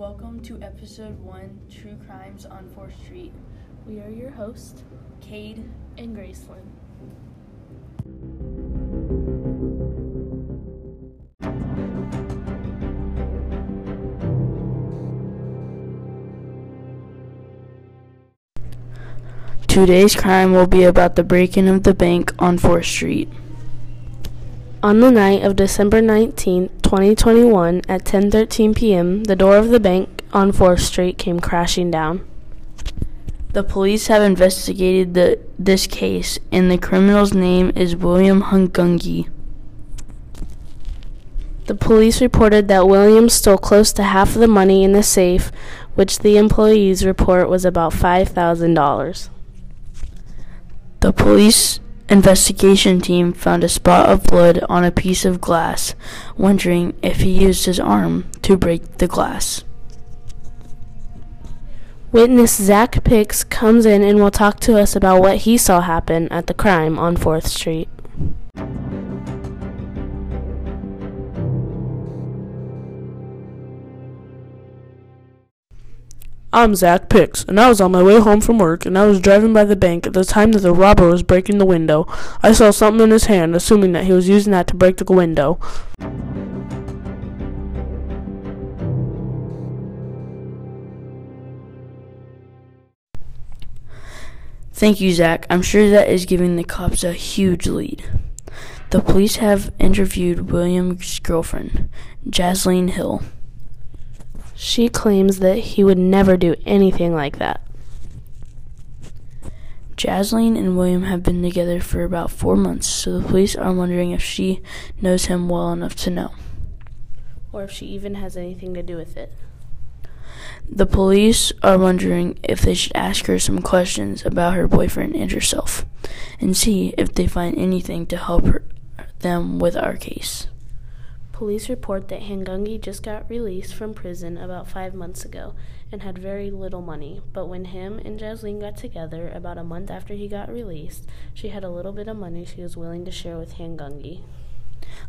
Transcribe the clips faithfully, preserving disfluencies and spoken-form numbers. Welcome to episode one, True Crimes on fourth Street. We are your hosts, Cade and Jasleen. Today's crime will be about the break-in of the bank on fourth Street. On the night of December nineteenth, twenty twenty-one, at ten thirteen p.m., the door of the bank on fourth Street came crashing down. The police have investigated the, this case, and the criminal's name is William Hungangi. The police reported that William stole close to half of the money in the safe, which the employees report was about five thousand dollars. The police investigation team found a spot of blood on a piece of glass, wondering if he used his arm to break the glass. Witness Zack Picks comes in and will talk to us about what he saw happen at the crime on fourth Street. I'm Zack Picks, and I was on my way home from work, and I was driving by the bank at the time that the robber was breaking the window. I saw something in his hand, assuming that he was using that to break the window. Thank you, Zack. I'm sure that is giving the cops a huge lead. The police have interviewed William's girlfriend, Jasleen Hill. She claims that he would never do anything like that. Jasleen and William have been together for about four months, so the police are wondering if she knows him well enough to know, or if she even has anything to do with it. The police are wondering if they should ask her some questions about her boyfriend and herself, and see if they find anything to help her, them with our case. Police report that Hungangi just got released from prison about five months ago and had very little money, but when him and Jasleen got together about a month after he got released, she had a little bit of money she was willing to share with Hungangi.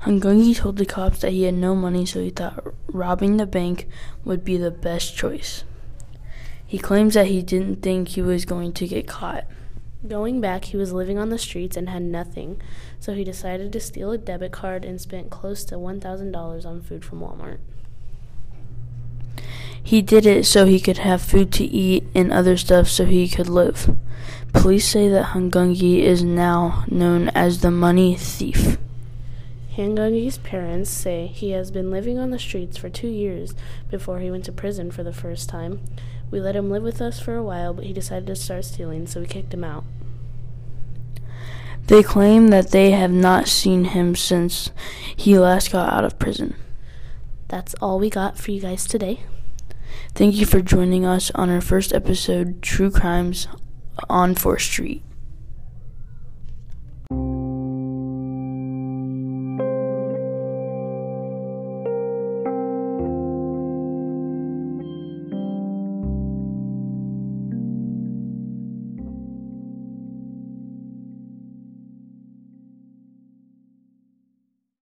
Hungangi told the cops that he had no money, so he thought robbing the bank would be the best choice. He claims that he didn't think he was going to get caught. Going back, he was living on the streets and had nothing, so he decided to steal a debit card and spent close to one thousand dollars on food from Walmart. He did it so he could have food to eat and other stuff so he could live. Police say that Hungangi is now known as the money thief. Hungangi's parents say he has been living on the streets for two years before he went to prison for the first time. We let him live with us for a while, but he decided to start stealing, so we kicked him out. They claim that they have not seen him since he last got out of prison. That's all we got for you guys today. Thank you for joining us on our first episode, True Crimes on fourth Street.